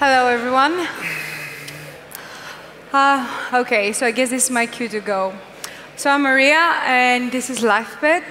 Hello, everyone. OK, so I guess this is my cue to go. So I'm Maria, and this is Lifebit.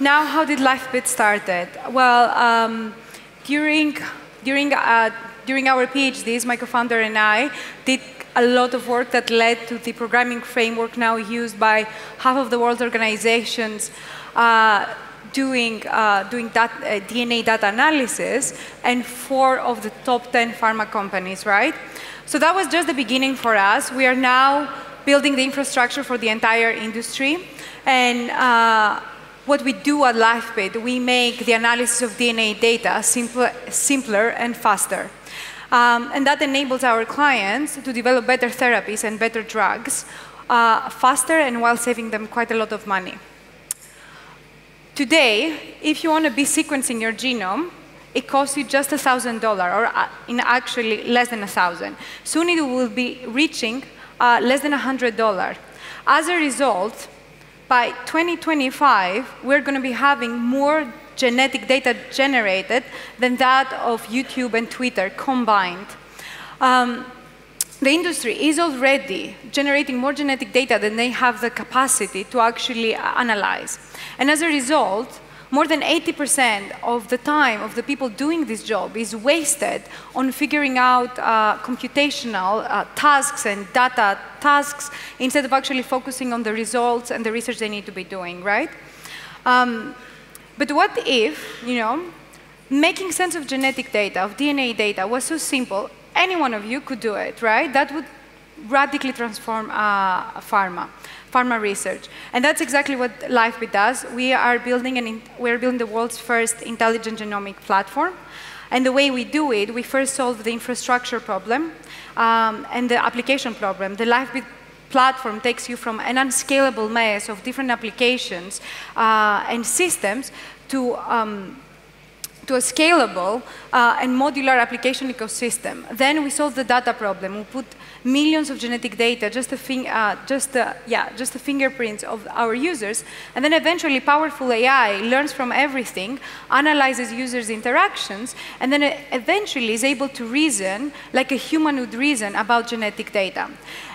Now, how did Lifebit started? Well, during our PhDs, my co-founder and I did a lot of work that led to the programming framework now used by half of the world's organizations doing DNA data analysis, and 4 of the top 10 pharma companies, right? So that was just the beginning for us. We are now building the infrastructure for the entire industry. And what we do at Lifebit, we make the analysis of DNA data simpler and faster. And that enables our clients to develop better therapies and better drugs faster, and while saving them quite a lot of money. Today, if you want to be sequencing your genome, it costs you just $1,000, or actually less than $1,000. Soon it will be reaching less than $100. As a result, by 2025, we're going to be having more genetic data generated than that of YouTube and Twitter combined. The industry is already generating more genetic data than they have the capacity to actually analyze. And as a result, more than 80% of the time of the people doing this job is wasted on figuring out computational tasks and data tasks, instead of actually focusing on the results and the research they need to be doing, right? But what if, you know, making sense of genetic data, of DNA data, was so simple? Any one of you could do it, right? That would radically transform pharma research. And that's exactly what Lifebit does. We are building the world's first intelligent genomic platform. And the way we do it, we first solve the infrastructure problem and the application problem. The Lifebit platform takes you from an unscalable mess of different applications and systems to a scalable and modular application ecosystem. Then we solve the data problem. We put millions of genetic data, just the fingerprints of our users, and then eventually powerful AI learns from everything, analyzes users' interactions, and then eventually is able to reason like a human would reason about genetic data.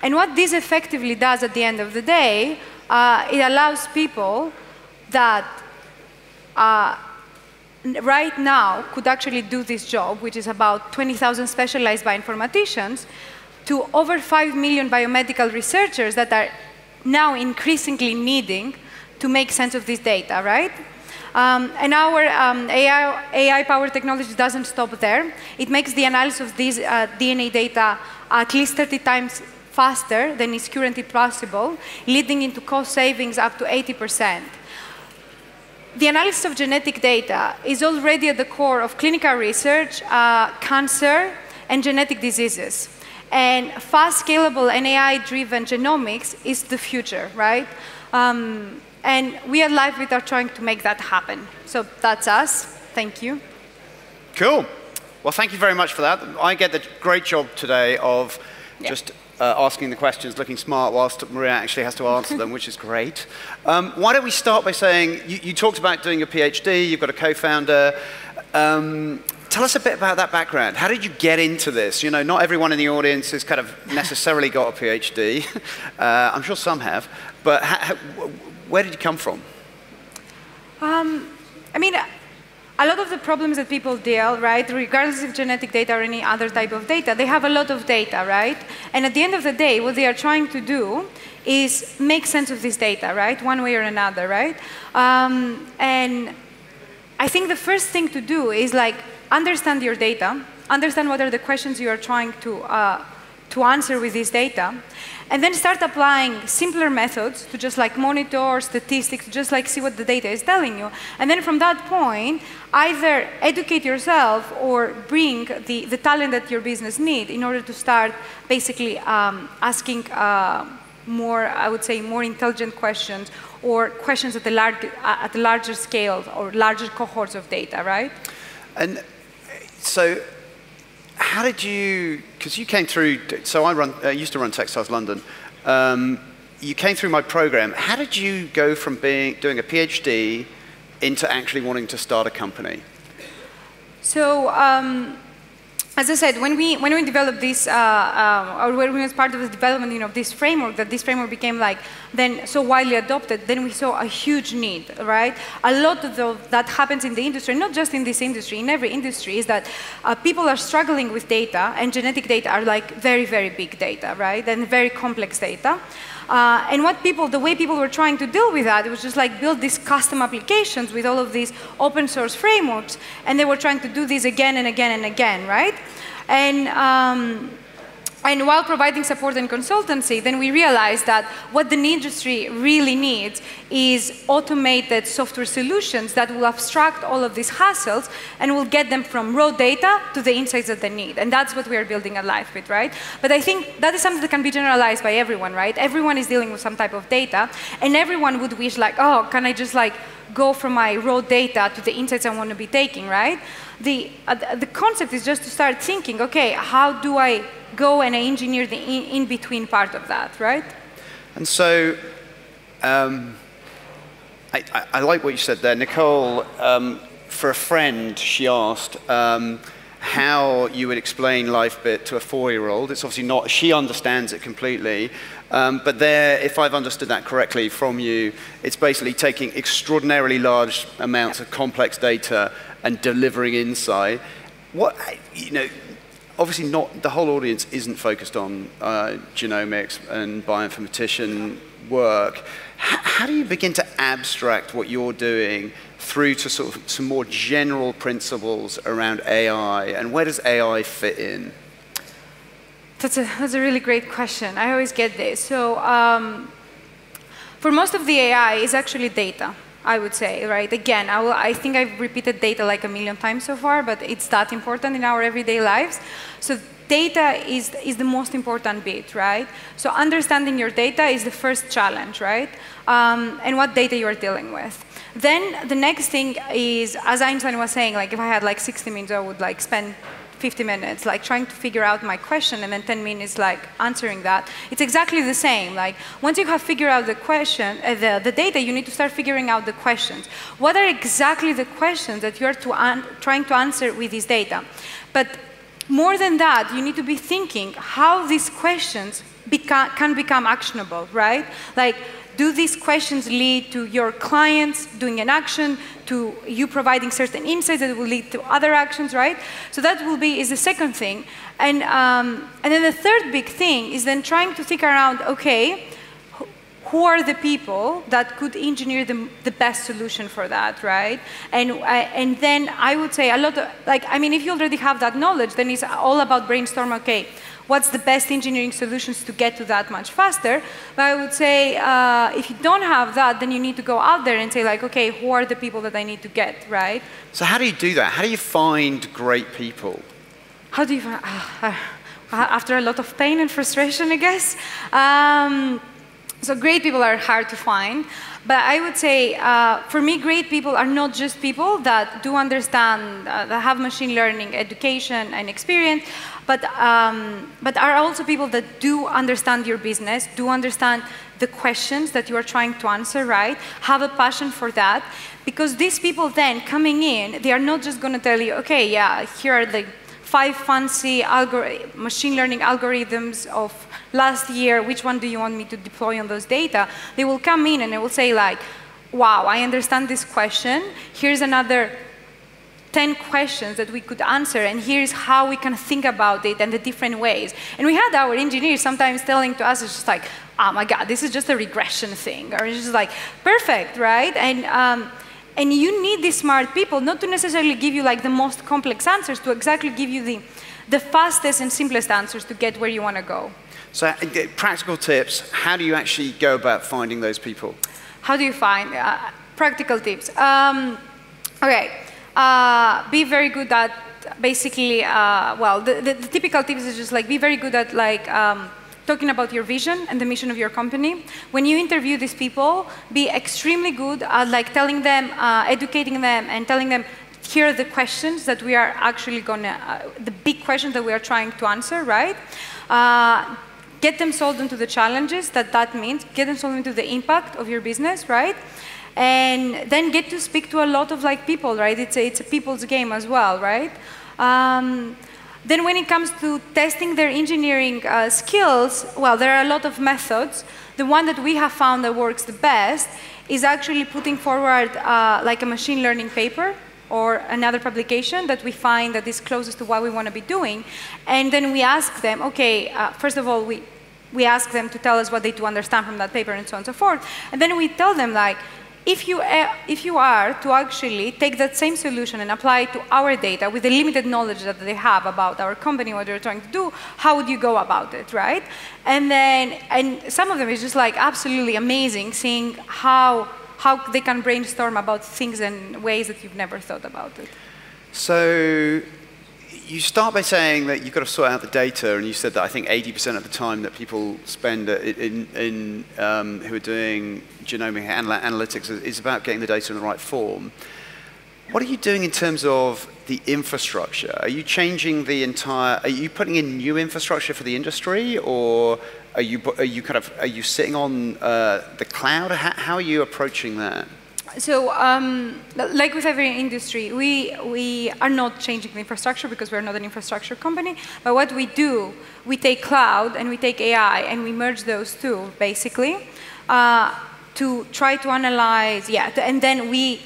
And what this effectively does at the end of the day, it allows people that right now could actually do this job, which is about 20,000 specialized bioinformaticians, to over 5 million biomedical researchers that are now increasingly needing to make sense of this data, right? And our AI-powered technology doesn't stop there. It makes the analysis of these DNA data at least 30 times faster than is currently possible, leading into cost savings up to 80%. The analysis of genetic data is already at the core of clinical research, cancer, and genetic diseases. And fast, scalable, and AI-driven genomics is the future, right? And we at Lifebit are trying to make that happen. So that's us. Thank you. Cool. Well, thank you very much for that. I get the great job today of just asking the questions, looking smart, whilst Maria actually has to answer them, which is great. Why don't we start by saying, you talked about doing a PhD, you've got a co-founder. Tell us a bit about that background. How did you get into this? You know, not everyone in the audience has kind of necessarily got a PhD. I'm sure some have. But where did you come from? I mean, a lot of the problems that people deal, right, regardless of genetic data or any other type of data, they have a lot of data, right? And at the end of the day, what they are trying to do is make sense of this data, right, one way or another, right? And I think the first thing to do is, like, understand your data, understand what are the questions you are trying to answer with this data, and then start applying simpler methods to just like monitor statistics, just like see what the data is telling you. And then from that point, either educate yourself or bring the talent that your business needs in order to start basically asking more, I would say, more intelligent questions, or questions at a larger scale or larger cohorts of data, right? And so, how did you, because you came through, so I used to run Textiles London. You came through my program. How did you go from doing a PhD into actually wanting to start a company? So As I said, when we developed this, or when we was part of the development, this framework, that this framework became like then so widely adopted, then we saw a huge need, right? A lot of that happens in the industry, not just in this industry, in every industry, is that people are struggling with data, and genetic data are like very, very big data, right? And very complex data. And the way people were trying to deal with that, it was just like build these custom applications with all of these open source frameworks, and they were trying to do this again and again and again, right? And while providing support and consultancy, then we realized that what the industry really needs is automated software solutions that will abstract all of these hassles and will get them from raw data to the insights that they need. And that's what we are building at Lifebit, right? But I think that is something that can be generalized by everyone, right? Everyone is dealing with some type of data, and everyone would wish like, oh, can I just like go from my raw data to the insights I want to be taking, right? The concept is just to start thinking, okay, how do I go and engineer the in-between part of that, right? And so I like what you said there. Nicole, for a friend, she asked how you would explain Lifebit to a 4-year-old. It's obviously not, she understands it completely. But there, if I've understood that correctly from you, it's basically taking extraordinarily large amounts of complex data and delivering insight. Obviously not, the whole audience isn't focused on genomics and bioinformatician work. How do you begin to abstract what you're doing through to sort of some more general principles around AI, and where does AI fit in? That's a really great question. I always get this. So for most of the AI is actually data, I would say, right? Again, I think I've repeated data like 1 million times so far, but it's that important in our everyday lives. So data is the most important bit, right? So understanding your data is the first challenge, right? And what data you are dealing with. Then the next thing is, as Einstein was saying, like if I had like 60 minutes, I would like spend 50 minutes, like trying to figure out my question, and then 10 minutes, like answering that. It's exactly the same. Like once you have figured out the question, the data, you need to start figuring out the questions. What are exactly the questions that you are trying to answer with this data? But more than that, you need to be thinking how these questions can become actionable, right? Like, do these questions lead to your clients doing an action, to you providing certain insights that will lead to other actions, right? So that is the second thing. And then the third big thing is then trying to think around, okay, who are the people that could engineer the best solution for that, right? And then I would say a lot of, like, I mean, if you already have that knowledge, then it's all about brainstorming, okay, what's the best engineering solutions to get to that much faster? But I would say if you don't have that, then you need to go out there and say like, okay, who are the people that I need to get, right? So how do you do that? How do you find great people? How do you find, after a lot of pain and frustration, I guess. So great people are hard to find. But I would say, for me, great people are not just people that do understand, that have machine learning education and experience, but are also people that do understand your business, do understand the questions that you are trying to answer, right? Have a passion for that. Because these people then coming in, they are not just going to tell you, okay, yeah, here are the 5 fancy machine learning algorithms of last year, which one do you want me to deploy on those data? They will come in and they will say like, wow, I understand this question. Here's another 10 questions that we could answer, and here's how we can think about it and the different ways. And we had our engineers sometimes telling to us, it's just like, oh my God, this is just a regression thing. Or it's just like, perfect, right? And you need these smart people not to necessarily give you like the most complex answers, to exactly give you the fastest and simplest answers to get where you want to go. So practical tips, how do you actually go about finding those people? How do you find? Practical tips. Okay, be very good at basically, well, the typical tips is just like be very good at like, talking about your vision and the mission of your company. When you interview these people, be extremely good at like telling them, educating them, and telling them, here are the questions that we are actually the big questions that we are trying to answer, right? Get them sold into the challenges that means, get them sold into the impact of your business, right? And then get to speak to a lot of like people, right? It's a people's game as well, right? Then when it comes to testing their engineering skills, well, there are a lot of methods. The one that we have found that works the best is actually putting forward like a machine learning paper or another publication that we find that is closest to what we want to be doing. And then we ask them, okay, first of all, we ask them to tell us what they do understand from that paper and so on and so forth. And then we tell them, like, if you are to actually take that same solution and apply it to our data with the limited knowledge that they have about our company, what they're trying to do, how would you go about it, right? And then, and some of them is just like absolutely amazing seeing how they can brainstorm about things in ways that you've never thought about it. So you start by saying that you've got to sort out the data, and you said that I think 80% of the time that people spend who are doing genomic analytics is about getting the data in the right form. What are you doing in terms of the infrastructure? Are you changing the entire? Are you putting in new infrastructure for the industry, or are you sitting on the cloud? How are you approaching that? So, like with every industry, we are not changing the infrastructure because we're not an infrastructure company. But what we do, we take cloud and we take AI and we merge those two basically to try to analyze. Yeah, and then we.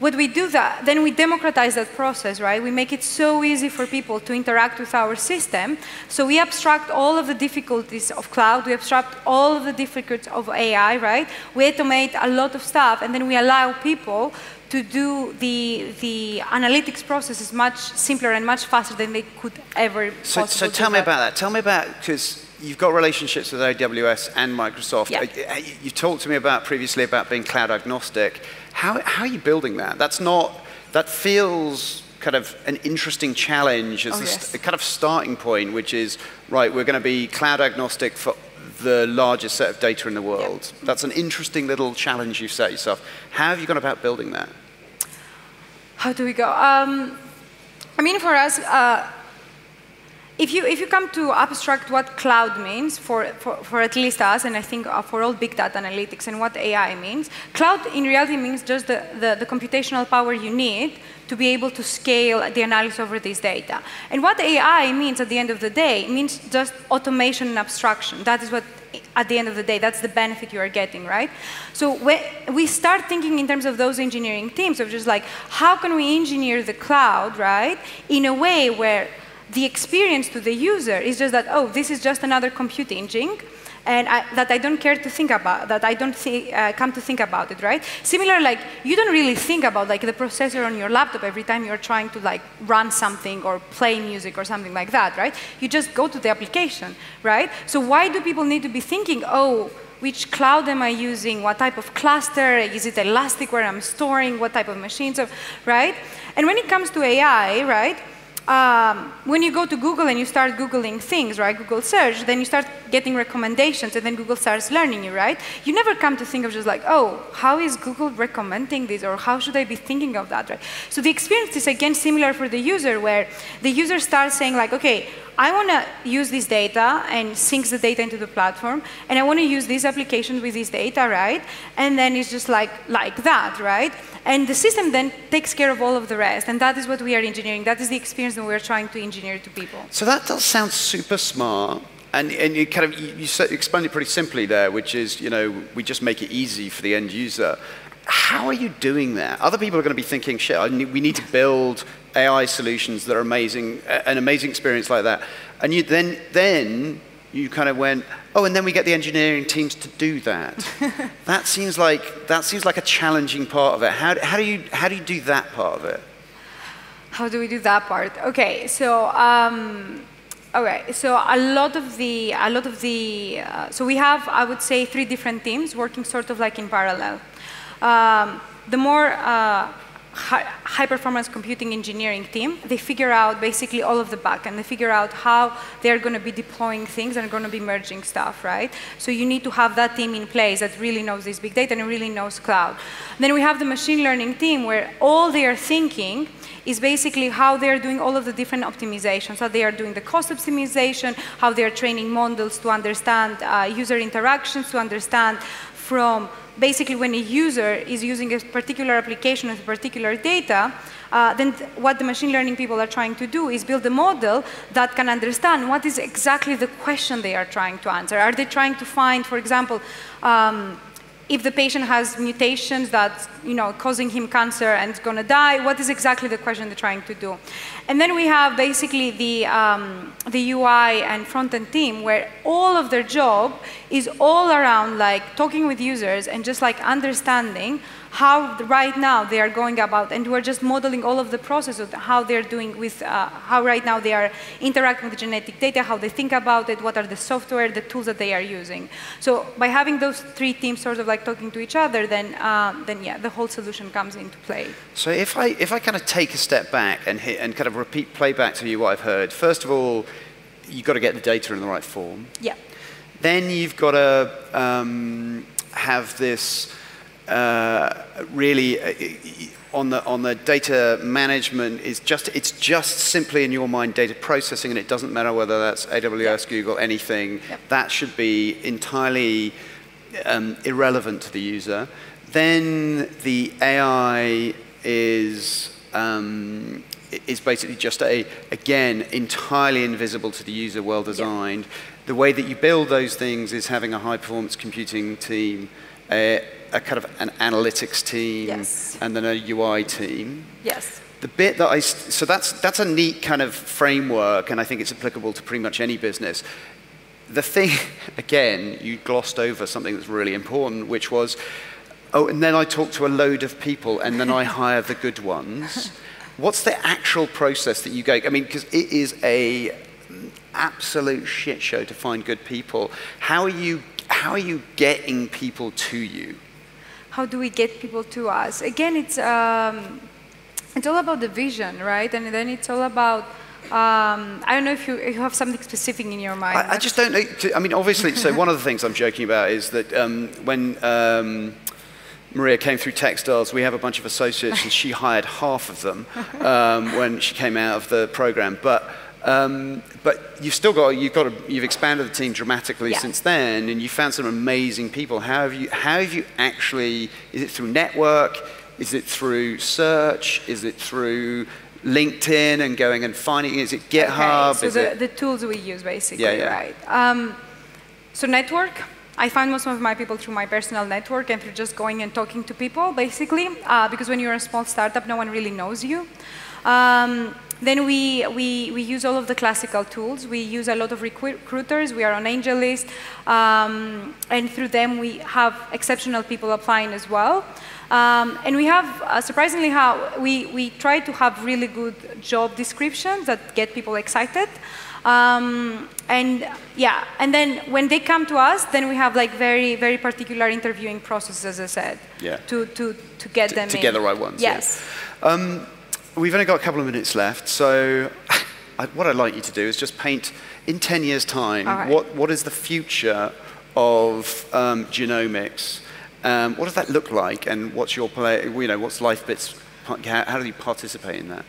What we do that, then we democratize that process, right? We make it so easy for people to interact with our system. So we abstract all of the difficulties of cloud. We abstract all of the difficulties of AI, right? We automate a lot of stuff, and then we allow people to do the analytics process is much simpler and much faster than they could ever possibly. So tell me about that. Tell me about, because you've got relationships with AWS and Microsoft. Yeah. You talked to me about previously about being cloud agnostic. How are you building that? That's not, that feels kind of an interesting challenge as a kind of starting point, which is, right, we're going to be cloud agnostic for the largest set of data in the world. Yep. That's an interesting little challenge you've set yourself. How have you gone about building that? How do we go? I mean, for us, if you come to abstract what cloud means, for at least us, and I think for all big data analytics, and what AI means, cloud in reality means just the computational power you need to be able to scale the analysis over this data. And what AI means at the end of the day, means just automation and abstraction. That is what, at the end of the day, that's the benefit you are getting, right? So we start thinking in terms of those engineering teams of just like, how can we engineer the cloud, right, in a way where the experience to the user is just that, oh, this is just another compute engine, and that I don't care to think about, that I don't come to think about it, right? Similar, like, you don't really think about, like, the processor on your laptop every time you're trying to, like, run something or play music or something like that, right? You just go to the application, right? So why do people need to be thinking, oh, which cloud am I using? What type of cluster? Is it elastic where I'm storing? What type of machines? Right? And when it comes to AI, right? When you go to Google and you start Googling things, right, Google search, then you start getting recommendations, and then Google starts learning you, right? You never come to think of just like, oh, how is Google recommending this, or how should I be thinking of that, right? So the experience is, again, similar for the user, where the user starts saying, like, okay, I want to use this data and syncs the data into the platform, and I want to use this application with this data, right? And then it's just like that, right? And the system then takes care of all of the rest, and that is what we are engineering. That is the experience that we're trying to engineer to people. So that does sound super smart, and you kind of you explained it pretty simply there, which is, you know, we just make it easy for the end user. How are you doing that? Other people are going to be thinking, shit, we need to build AI solutions that are amazing, an amazing experience like that. And you then you kind of went, oh, and then we get the engineering teams to do that. that seems like a challenging part of it. How do you do that part of it? How do we do that part? Okay, so. Okay, so so we have, I would say, three different teams working sort of like in parallel. The more high-performance computing engineering team, they figure out basically all of the back, and they figure out how they're going to be deploying things and going to be merging stuff, right? So you need to have that team in place that really knows this big data and really knows cloud. Then we have the machine learning team, where all they are thinking is basically how they are doing all of the different optimizations. So they are doing the cost optimization, how they are training models to understand user interactions, to understand from basically when a user is using a particular application with particular data, then what the machine learning people are trying to do is build a model that can understand what is exactly the question they are trying to answer. Are they trying to find, for example, if the patient has mutations that's causing him cancer and is going to die, what is exactly the question they're trying to do? And then we have basically the UI and front-end team where all of their job is all around like talking with users and just like understanding how right now they are going about, and we're just modeling all of the process of how they're doing with, how right now they are interacting with genetic data, how they think about it, what are the software, the tools that they are using. So by having those three teams sort of like talking to each other, then yeah, the whole solution comes into play. So if I kind of take a step back and, kind of play back to you what I've heard, first of all, you've got to get the data in the right form. Yeah. Then you've got to have this, really, on the data management is just, it's just simply in your mind data processing, and it doesn't matter whether that's AWS, yep, Google, anything. Yep. That should be entirely irrelevant to the user. Then the AI is basically just a, again, entirely invisible to the user, well designed. Yep. The way that you build those things is having a high performance computing team, a kind of an analytics team, yes, and then a UI team. Yes. The bit that I, so that's a neat kind of framework, and I think it's applicable to pretty much any business. The thing, again, you glossed over something that's really important, which was, oh, and then I talk to a load of people, and then I hire the good ones. What's the actual process that you go, I mean, because it is a absolute shit show to find good people. How are you getting people to you? How do we get people to us? Again, it's all about the vision, right? And then it's all about, I don't know if you have something specific in your mind. I just don't know. I mean, obviously, so one of the things I'm joking about is that when Maria came through Textiles, we have a bunch of associates, and she hired half of them when she came out of the program. But you've still got, you've expanded the team dramatically, yeah, since then, and you found some amazing people. How have you actually, is it through network? Is it through search? Is it through LinkedIn and going and finding, is it GitHub? Okay, so the tools we use basically, yeah, yeah, right? So network, I found most of my people through my personal network and through just going and talking to people basically, because when you're a small startup, no one really knows you. Then we use all of the classical tools. We use a lot of recruiters. We are on AngelList. And through them, we have exceptional people applying as well. And we have, surprisingly, how we try to have really good job descriptions that get people excited. And yeah, and then when they come to us, then we have like very, very particular interviewing processes, as I said, yeah, to get them in. To get the right ones. Yes. Yeah. We've only got a couple of minutes left, so what I'd like you to do is just paint, in 10 years' time, right, what is the future of genomics? What does that look like, and what's your play? You know, what's Lifebit's? How do you participate in that?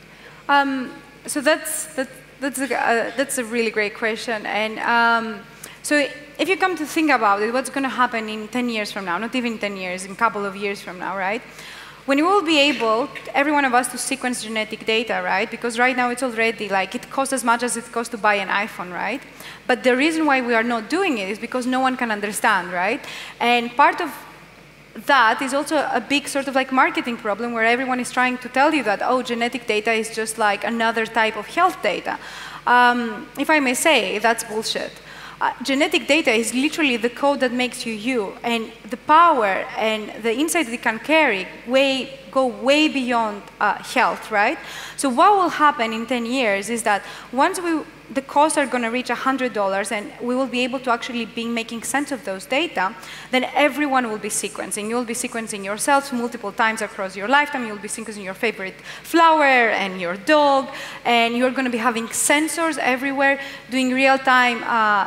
So that's a really great question, and so if you come to think about it, what's going to happen in 10 years from now? Not even 10 years, in a couple of years from now, right? When you will be able, every one of us, to sequence genetic data, right? Because right now it's already like, it costs as much as it costs to buy an iPhone, right? But the reason why we are not doing it is because no one can understand, right? And part of that is also a big sort of like marketing problem where everyone is trying to tell you that, oh, genetic data is just like another type of health data. If I may say, that's bullshit. Genetic data is literally the code that makes you you, and the power and the insights it can carry go way beyond health, right? So what will happen in 10 years is that once the costs are going to reach $100 and we will be able to actually be making sense of those data, then everyone will be sequencing. You'll be sequencing yourselves multiple times across your lifetime. You'll be sequencing your favorite flower and your dog, and you're going to be having sensors everywhere, doing real-time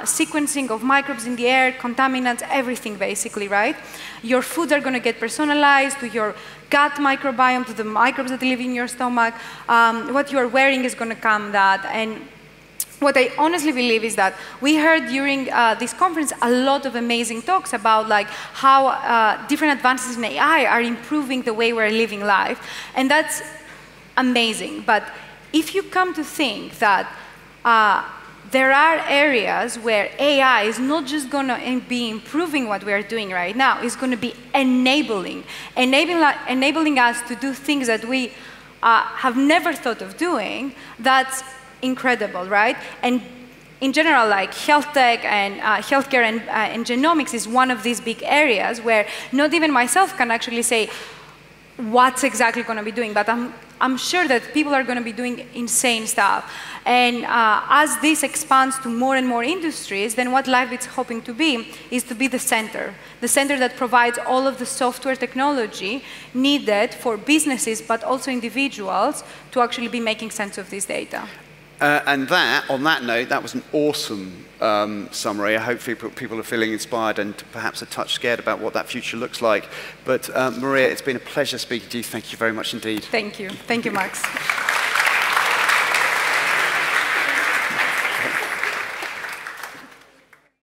sequencing of microbes in the air, contaminants, everything basically, right? Your foods are going to get personalized to your gut microbiome, to the microbes that live in your stomach. What you are wearing is going to come that, and what I honestly believe is that we heard during this conference a lot of amazing talks about like how different advances in AI are improving the way we're living life. And that's amazing. But if you come to think that there are areas where AI is not just going to be improving what we are doing right now, it's going to be enabling us to do things that we have never thought of doing, that's incredible, right? And in general, like health tech and healthcare and genomics is one of these big areas where not even myself can actually say what's exactly going to be doing, but I'm sure that people are going to be doing insane stuff. And as this expands to more and more industries, then what Lifebit's hoping to be is to be the center that provides all of the software technology needed for businesses, but also individuals, to actually be making sense of this data. And that, on that note, that was an awesome summary. Hopefully people are feeling inspired and perhaps a touch scared about what that future looks like. But Maria, it's been a pleasure speaking to you. Thank you very much indeed. Thank you. Thank you, Max.